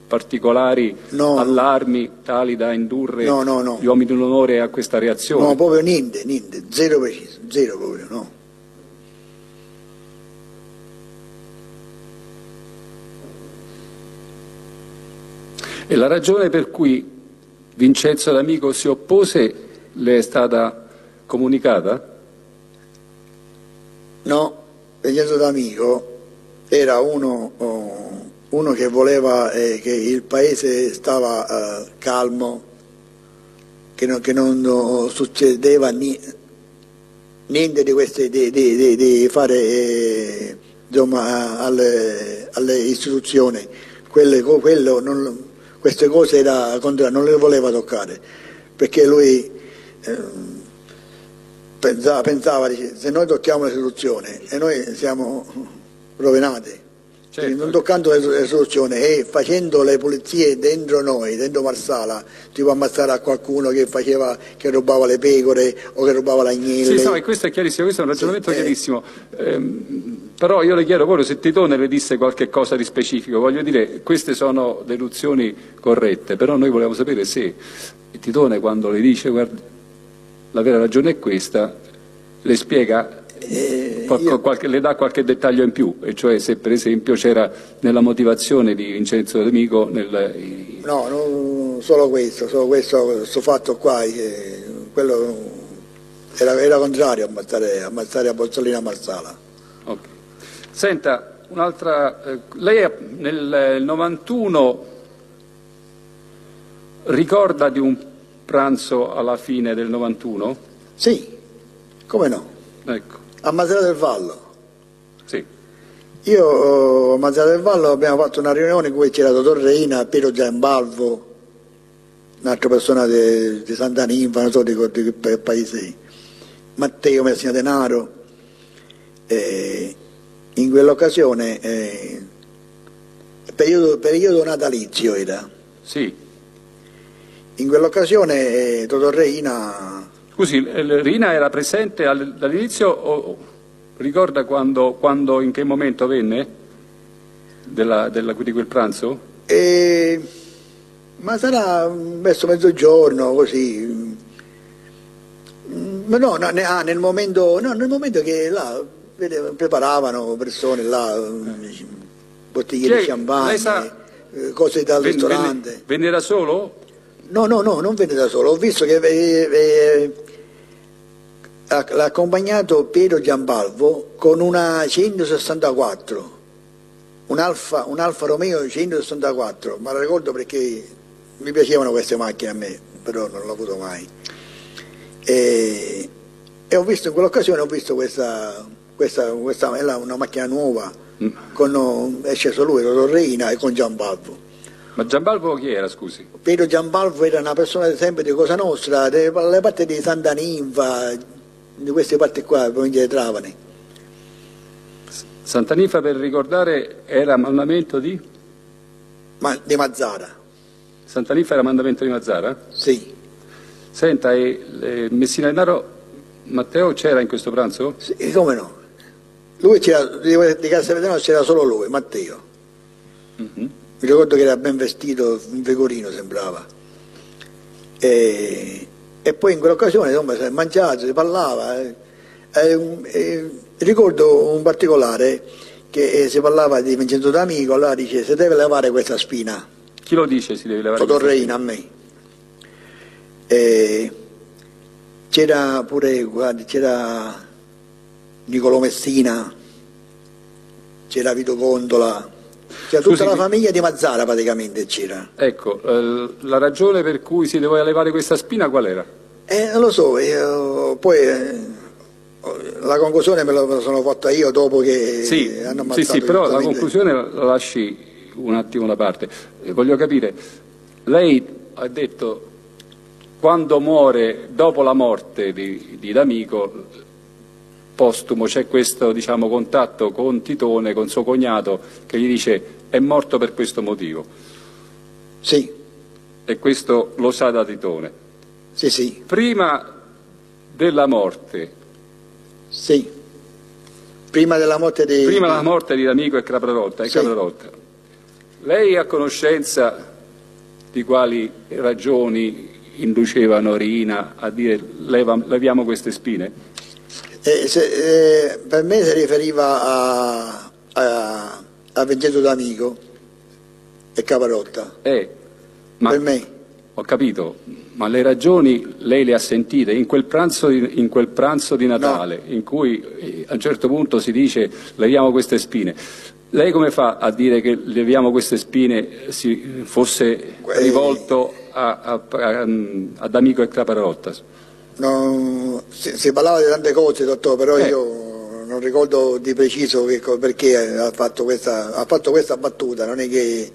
particolari no, allarmi tali da indurre no, no, no. gli uomini d'onore a questa reazione? No, proprio niente, niente, zero preciso, zero proprio, no. E la ragione per cui Vincenzo D'Amico si oppose le è stata comunicata? No, Vincenzo D'Amico era uno... Oh, uno che voleva eh, che il paese stava eh, calmo, che, no, che non no, succedeva ni, niente di, queste, di, di, di fare eh, insomma, alle, alle istituzioni, quelle, quello, non, queste cose era contrario, non le voleva toccare, perché lui eh, pensava, pensava dice, se noi tocchiamo le istituzioni e noi siamo rovinati. Certo. Non toccando le soluzioni e facendo le pulizie dentro noi, dentro Marsala, tipo ammazzare a qualcuno che faceva, che rubava le pecore o che rubava l'agnello. Sì, no, e questo è chiarissimo, questo è un ragionamento sì, chiarissimo. Eh. Ehm, però io le chiedo proprio se Titone le disse qualche cosa di specifico. Voglio dire, queste sono deduzioni corrette, però noi volevamo sapere se Titone, quando le dice guarda, la vera ragione è questa, le spiega. Eh, io... qualche, le dà qualche dettaglio in più, e cioè se per esempio c'era nella motivazione di Vincenzo D'Amico nel... No, non solo questo, solo questo, questo fatto qua, eh, quello era, era contrario a ammazzare, ammazzare a Borsellino a Marsala. Okay. Senta, un'altra... Eh, lei nel novantuno ricorda di un pranzo alla fine del novantuno? Sì, come no? Ecco. A Mazara del Vallo. Sì. Io a Mazara del Vallo abbiamo fatto una riunione in cui c'era Totò Riina, Piero Giambalvo, un'altra persona di, di Sant'Anifa, non so di, di che paese, Matteo Messina Denaro. Eh, in quell'occasione eh, periodo, periodo natalizio era. Sì. In quell'occasione eh, Totò Riina... Scusi, Riina era presente dall'inizio o ricorda quando, quando, in che momento venne della, della, di quel pranzo? Eh, ma sarà verso mezzogiorno, così. No, no ne, ah, nel, momento, no, nel momento che là vede, preparavano persone là, eh. bottiglie che, di champagne, sa, cose dal ven, ristorante. Venne, venne da solo? No, no, no, non venne da solo. Ho visto che eh, eh, l'ha accompagnato Piero Giambalvo con una centosessantaquattro, un Alfa, un Alfa Romeo centosessantaquattro, ma la ricordo perché mi piacevano queste macchine a me, però non l'ho avuto mai. E, e ho visto in quell'occasione, ho visto questa, questa, questa era una macchina nuova, mm. con, è sceso lui, Totò Riina, e con Giambalvo. Ma Giambalvo chi era, scusi? Piero Giambalvo era una persona sempre di Cosa Nostra, dalla parte di Sant'Anifa, di queste parti qua, provincia di Trapani. Sant'Anifa, per ricordare, era mandamento di? Ma, di Mazara. Sant'Anifa era mandamento di Mazara? Sì. Senta, e, e Messina Denaro, Matteo c'era in questo pranzo? Sì, come no? Lui c'era, di Castelvetrano c'era solo lui, Matteo. Mm-hmm. Mi ricordo che era ben vestito, un pecorino sembrava. E... E poi in quell'occasione, insomma, si è mangiato, si parlava. Eh, eh, eh, ricordo un particolare che eh, si parlava di Vincenzo D'Amico, allora dice, si deve levare questa spina. Chi lo dice si deve levare Totò Riina, a me. Eh, c'era pure, guardi, c'era Nicolò Messina, c'era Vito Gondola. Cioè, tutta Scusi, la famiglia di Mazara praticamente c'era. Ecco, eh, la ragione per cui si doveva levare questa spina qual era? Eh, non lo so, io, poi eh, la conclusione me la sono fatta io dopo che sì, hanno ammazzato. Sì, sì, però la conclusione la lasci un attimo da parte. Voglio capire, lei ha detto quando muore, dopo la morte di, di D'Amico, postumo, c'è questo, diciamo, contatto con Titone, con suo cognato, che gli dice è morto per questo motivo. Sì. E questo lo sa da Titone. Sì, sì. Prima della morte. Sì. Prima della morte di... Prima della morte di D'Amico e Caprarotta. E sì. Caprarotta. Lei ha conoscenza di quali ragioni inducevano Riina a dire leva, leviamo queste spine? Eh, se, eh, per me si riferiva a, a, a Vincenzo D'Amico e Caprarotta. Eh, ma per me. Ho capito, ma le ragioni lei le ha sentite in quel pranzo di, in quel pranzo di Natale, no, in cui eh, a un certo punto si dice leviamo queste spine. Lei come fa a dire che leviamo queste spine si fosse que rivolto a, a, a, a D'Amico e Caprarotta? No, si, si parlava di tante cose, dottore, però eh. io non ricordo di preciso che, perché ha fatto, questa, ha fatto questa battuta, non è che...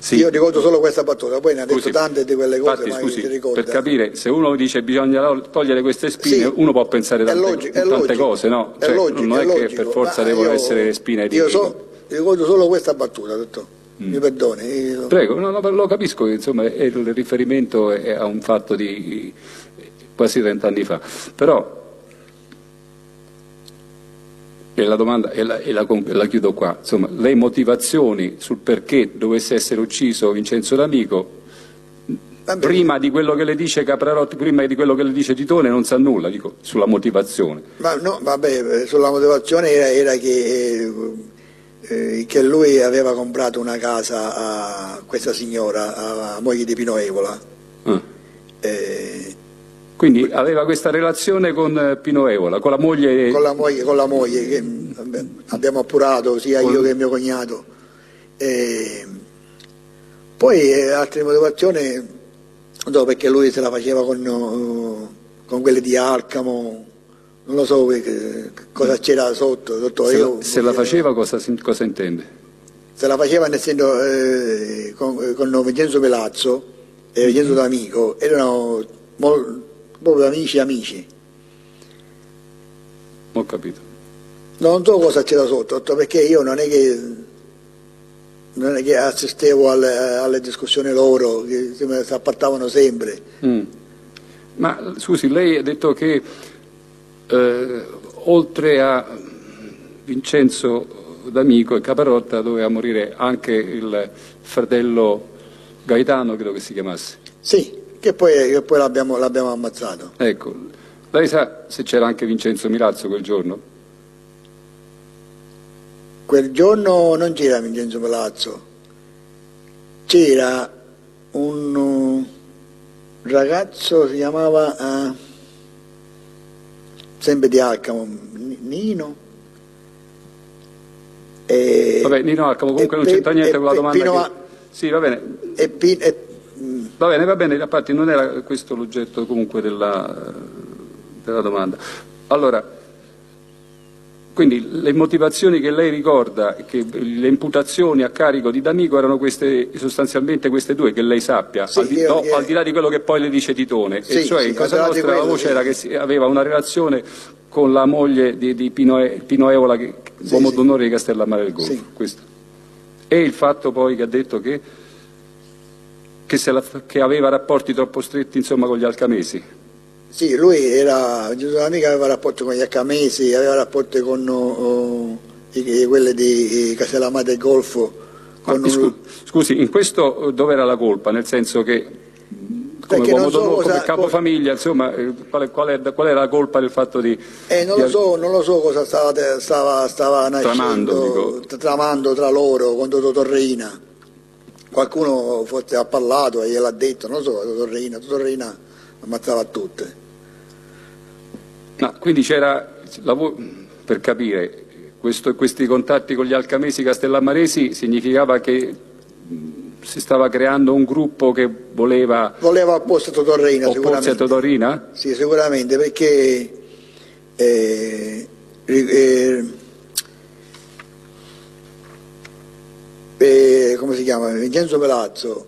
Sì. Io ricordo solo questa battuta, poi ne ha detto scusi, tante di quelle cose, infatti, ma scusi, si ricorda. Per capire, se uno dice bisogna togliere queste spine, sì, uno può pensare tante, logico, tante logico, cose, no? Cioè, è logico, non è, è logico, che per forza devono essere spine di... Io so, ricordo solo questa battuta, dottore. Mi perdoni. Io... Prego, no, no, lo capisco, insomma, il riferimento è a un fatto di quasi trent'anni fa, però e la domanda e la, e la, la chiudo qua, insomma, le motivazioni sul perché dovesse essere ucciso Vincenzo D'Amico prima di quello che le dice Caprarotta, prima di quello che le dice Titone non sa nulla, dico, sulla motivazione. Ma no, vabbè, sulla motivazione era, era che... Eh, che lui aveva comprato una casa a questa signora, a moglie di Pino Evola. Ah. E... Quindi aveva questa relazione con Pino Evola, con la moglie... Con la moglie, con la moglie che abbiamo appurato sia con... io che mio cognato. E... Poi altre motivazioni, no, perché lui se la faceva con, con quelle di Alcamo, non lo so che, cosa c'era sotto, dottore. Se, io, se la faceva cosa, cosa intende? Se la faceva nel senso, eh, con, con Vincenzo Pelazzo e Vincenzo D'Amico, erano mol, proprio amici amici. Ho capito. No, non so cosa c'era sotto, perché io non è che, non è che assistevo alle, alle discussioni loro, che si appartavano sempre. Mm. Ma scusi, lei ha detto che eh, oltre a Vincenzo D'Amico e Caprarotta doveva morire anche il fratello Gaetano, credo che si chiamasse. Sì, che poi, che poi l'abbiamo ammazzato. Ecco, lei sa se c'era anche Vincenzo Milazzo quel giorno? Quel giorno non c'era Vincenzo Milazzo, c'era un ragazzo, si chiamava, eh, sempre di Alcamo, Nino. E, vabbè, Nino Alcamo, comunque non c'entra niente con la domanda che... a... Sì, va bene. E pi... e... Va bene, va bene, a parte non era questo l'oggetto comunque della, della domanda. Allora, quindi le motivazioni che lei ricorda, che le imputazioni a carico di D'Amico erano queste, sostanzialmente queste due, che lei sappia, sì, al, di... io, no, io... al di là di quello che poi le dice Titone, sì, e cioè sì, in Cosa Nostra quello, la voce sì. era che si, aveva una relazione con la moglie di, di Pino, e, Pino Evola, che, sì, uomo sì. d'onore di Castellammare del Golfo. Sì. Questo. E il fatto poi che ha detto che, che, se la, che aveva rapporti troppo stretti, insomma, con gli alcamesi. Sì, lui era, Giuseppe aveva rapporti con gli alcamesi, aveva rapporti con oh, i, quelle di Castellammare del Golfo. Con Ma, scu scusi, in questo dov'era la colpa? Nel senso che... Come, uomo so cosa, come capofamiglia, insomma, qual, qual, è, qual è la colpa del fatto di... Eh, non, di... Lo, so, non lo so cosa stava, stava, stava nascendo, tramando, tramando tra loro con Totò Riina. Qualcuno forse ha parlato e gliel'ha detto, non so, Totò Riina, Totò Riina ammazzava tutte. Ma quindi c'era, per capire, questo, questi contatti con gli alcamesi castellammaresi significava che... si stava creando un gruppo che voleva... Voleva opporsi a Totò Riina, sicuramente. Opporsi a Totò Riina? Sì, sicuramente, perché eh, eh, eh, come si chiama? Vincenzo Pelazzo,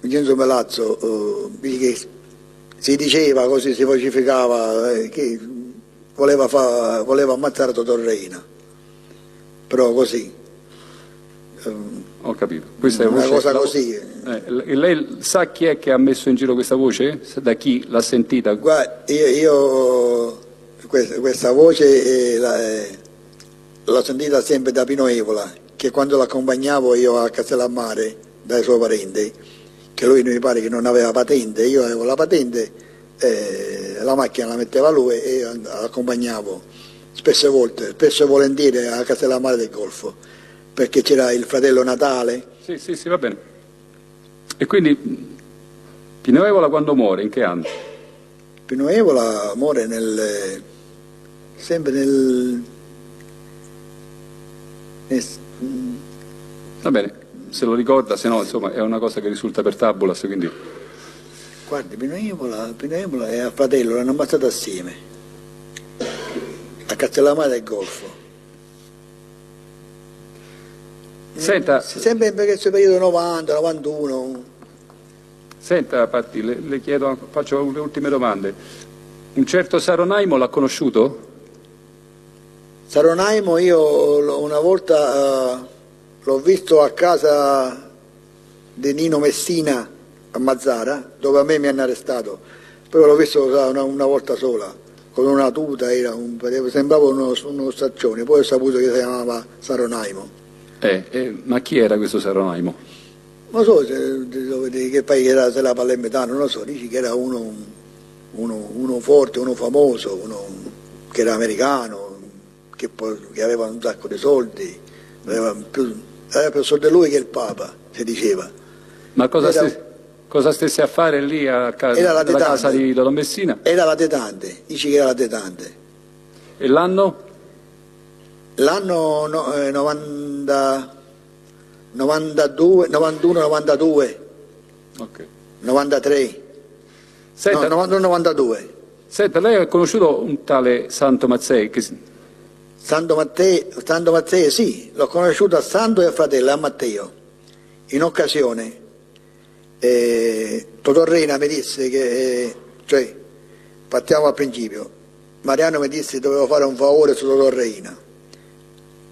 Vincenzo Pelazzo eh, che si diceva, così si vocificava, eh, che voleva, fa, voleva ammazzare Totò Riina, però così... Eh, Ho capito. Questa è una voce, cosa la, così. Eh, lei sa chi è che ha messo in giro questa voce? Da chi l'ha sentita? Guarda, io, io questa, questa voce eh, l'ho eh, sentita sempre da Pino Evola, che quando l'accompagnavo io a Castellammare dai suoi parenti, che lui mi pare che non aveva patente, io avevo la patente, eh, la macchina la metteva lui e io l'accompagnavo spesse volte, spesso e volentieri a Castellammare del Golfo, perché c'era il fratello Natale. Sì, sì, sì, va bene. E quindi Pino Evola quando muore, in che anno? Pino Evola muore nel... sempre nel... nel... Va bene, se lo ricorda, se no, insomma, è una cosa che risulta per tabulas, quindi... Guardi, Pino Evola, Pino Evola è a fratello, l'hanno ammazzato assieme, a Castellammare del Golfo. Senta, sempre in questo periodo novanta novantuno. Senta Patti, le, le chiedo, faccio le ultime domande. Un certo Saronaimo l'ha conosciuto? Saronaimo io una volta uh, l'ho visto a casa di Nino Messina a Mazara, dove a me mi hanno arrestato, poi l'ho visto una, una volta sola, con una tuta, era un, sembrava uno, uno straccione, poi ho saputo che si chiamava Saronaimo. Eh, eh, ma chi era questo Saronaimo? Non so se, di che paese era, se la palermitana, non lo so, dici che era uno, uno, uno forte, uno famoso, uno che era americano, che, che aveva un sacco di soldi, aveva più, aveva più soldi lui che il Papa, si diceva. Ma cosa, era, stesse, cosa stesse a fare lì a casa, era la detante, casa di Totò Messina? Era la detante, dici che era la detante. E l'anno? L'anno no, eh, novanta, novantadue, novantuno novantadue, okay. novantatré, Senta, no, novanta, novantadue. Senta, lei ha conosciuto un tale Santo Mazzei? Che... Santo Matteo, Santo Matteo sì, l'ho conosciuto a Santo e a fratello, a Matteo, in occasione. Eh, Totò Riina mi disse che, eh, cioè, partiamo al principio, Mariano mi disse che dovevo fare un favore su Totò Riina,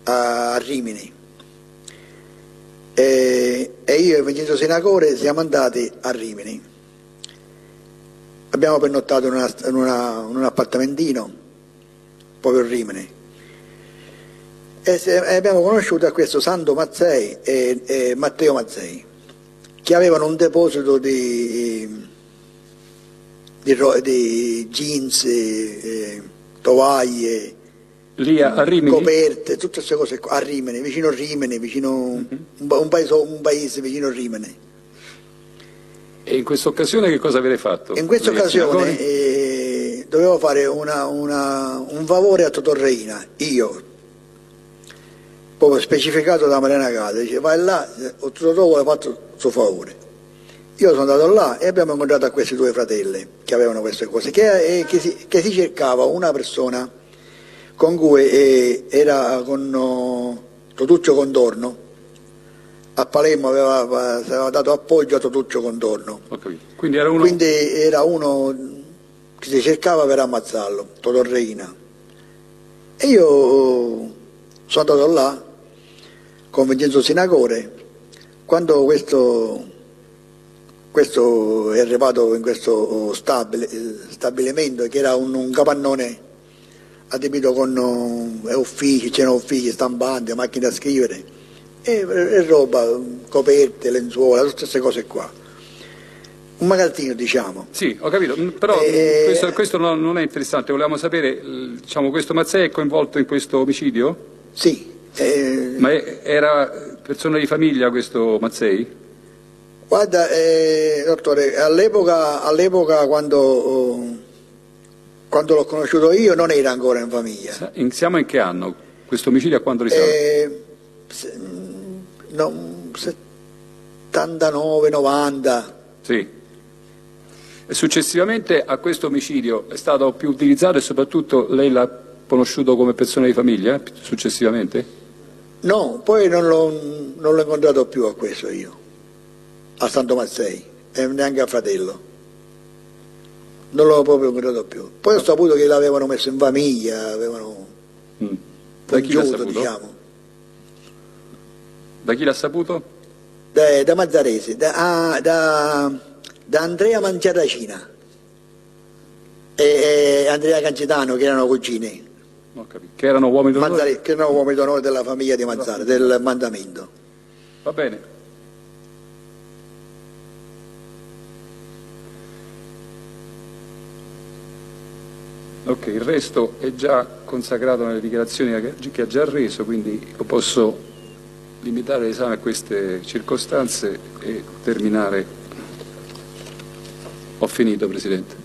a, a Rimini. Eh, e io e Vincenzo Sinacori siamo andati a Rimini. Abbiamo pernottato in, una, in, una, in un appartamentino, proprio a Rimini. E, se, e abbiamo conosciuto a questo Santo Mazzei e, e Matteo Mazzei, che avevano un deposito di, di, di jeans, eh, tovaglie, lì a Rimini? Coperte, tutte queste cose qua, a Rimini, vicino a Rimini, vicino uh-huh. un, un, paese, un paese vicino a Rimini. E in questa occasione che cosa avete fatto? In questa occasione eh, dovevo fare una, una, un favore a Totò Riina, io, proprio specificato da Mariano Agate, dice vai là, Totò vuole fatto il suo favore. Io sono andato là e abbiamo incontrato a questi due fratelli che avevano queste cose, che, eh, che, si, che si cercava una persona con cui eh, era con oh, Totuccio Contorno. A Palermo aveva, aveva dato appoggio a Totuccio Contorno. Okay. Quindi, era uno... Quindi era uno che si cercava per ammazzarlo, Totò Riina. E io sono andato là con Vincenzo Sinacori. Quando questo, questo è arrivato in questo stabile, stabilimento, che era un, un capannone adibito con uffici, c'erano uffici, stampanti, macchine da scrivere, E, e roba, coperte, lenzuola, tutte queste cose qua, un magazzino, diciamo. Sì, ho capito, però e... questo, questo non, non è interessante. Volevamo sapere, diciamo, questo Mazzei è coinvolto in questo omicidio? Sì. Eh... Ma è, era persona di famiglia questo Mazzei? Guarda, eh, dottore, all'epoca, all'epoca quando, oh, quando l'ho conosciuto io non era ancora in famiglia. In, siamo in che anno? Questo omicidio a quando risale? Eh... No, settantanove novanta. Sì. E successivamente a questo omicidio è stato più utilizzato e soprattutto lei l'ha conosciuto come persona di famiglia successivamente? No, poi non l'ho incontrato più a questo io, a Santo Mazzei, e neanche a fratello. Non l'ho proprio incontrato più. Poi ho saputo che l'avevano messo in famiglia, avevano mm. pungiuto, diciamo. Da chi l'ha saputo? Da, da Mazzarese, da, da, da Andrea Manciaracina e, e Andrea Cancitano, che erano cugini. Ho capito. Che erano uomini d'onore? Mazzare, che erano uomini d'onore della famiglia di Mazara, del mandamento. Va bene. Ok, il resto è già consacrato nelle dichiarazioni che ha già reso, quindi lo posso... limitare l'esame a queste circostanze e terminare. Ho finito, Presidente.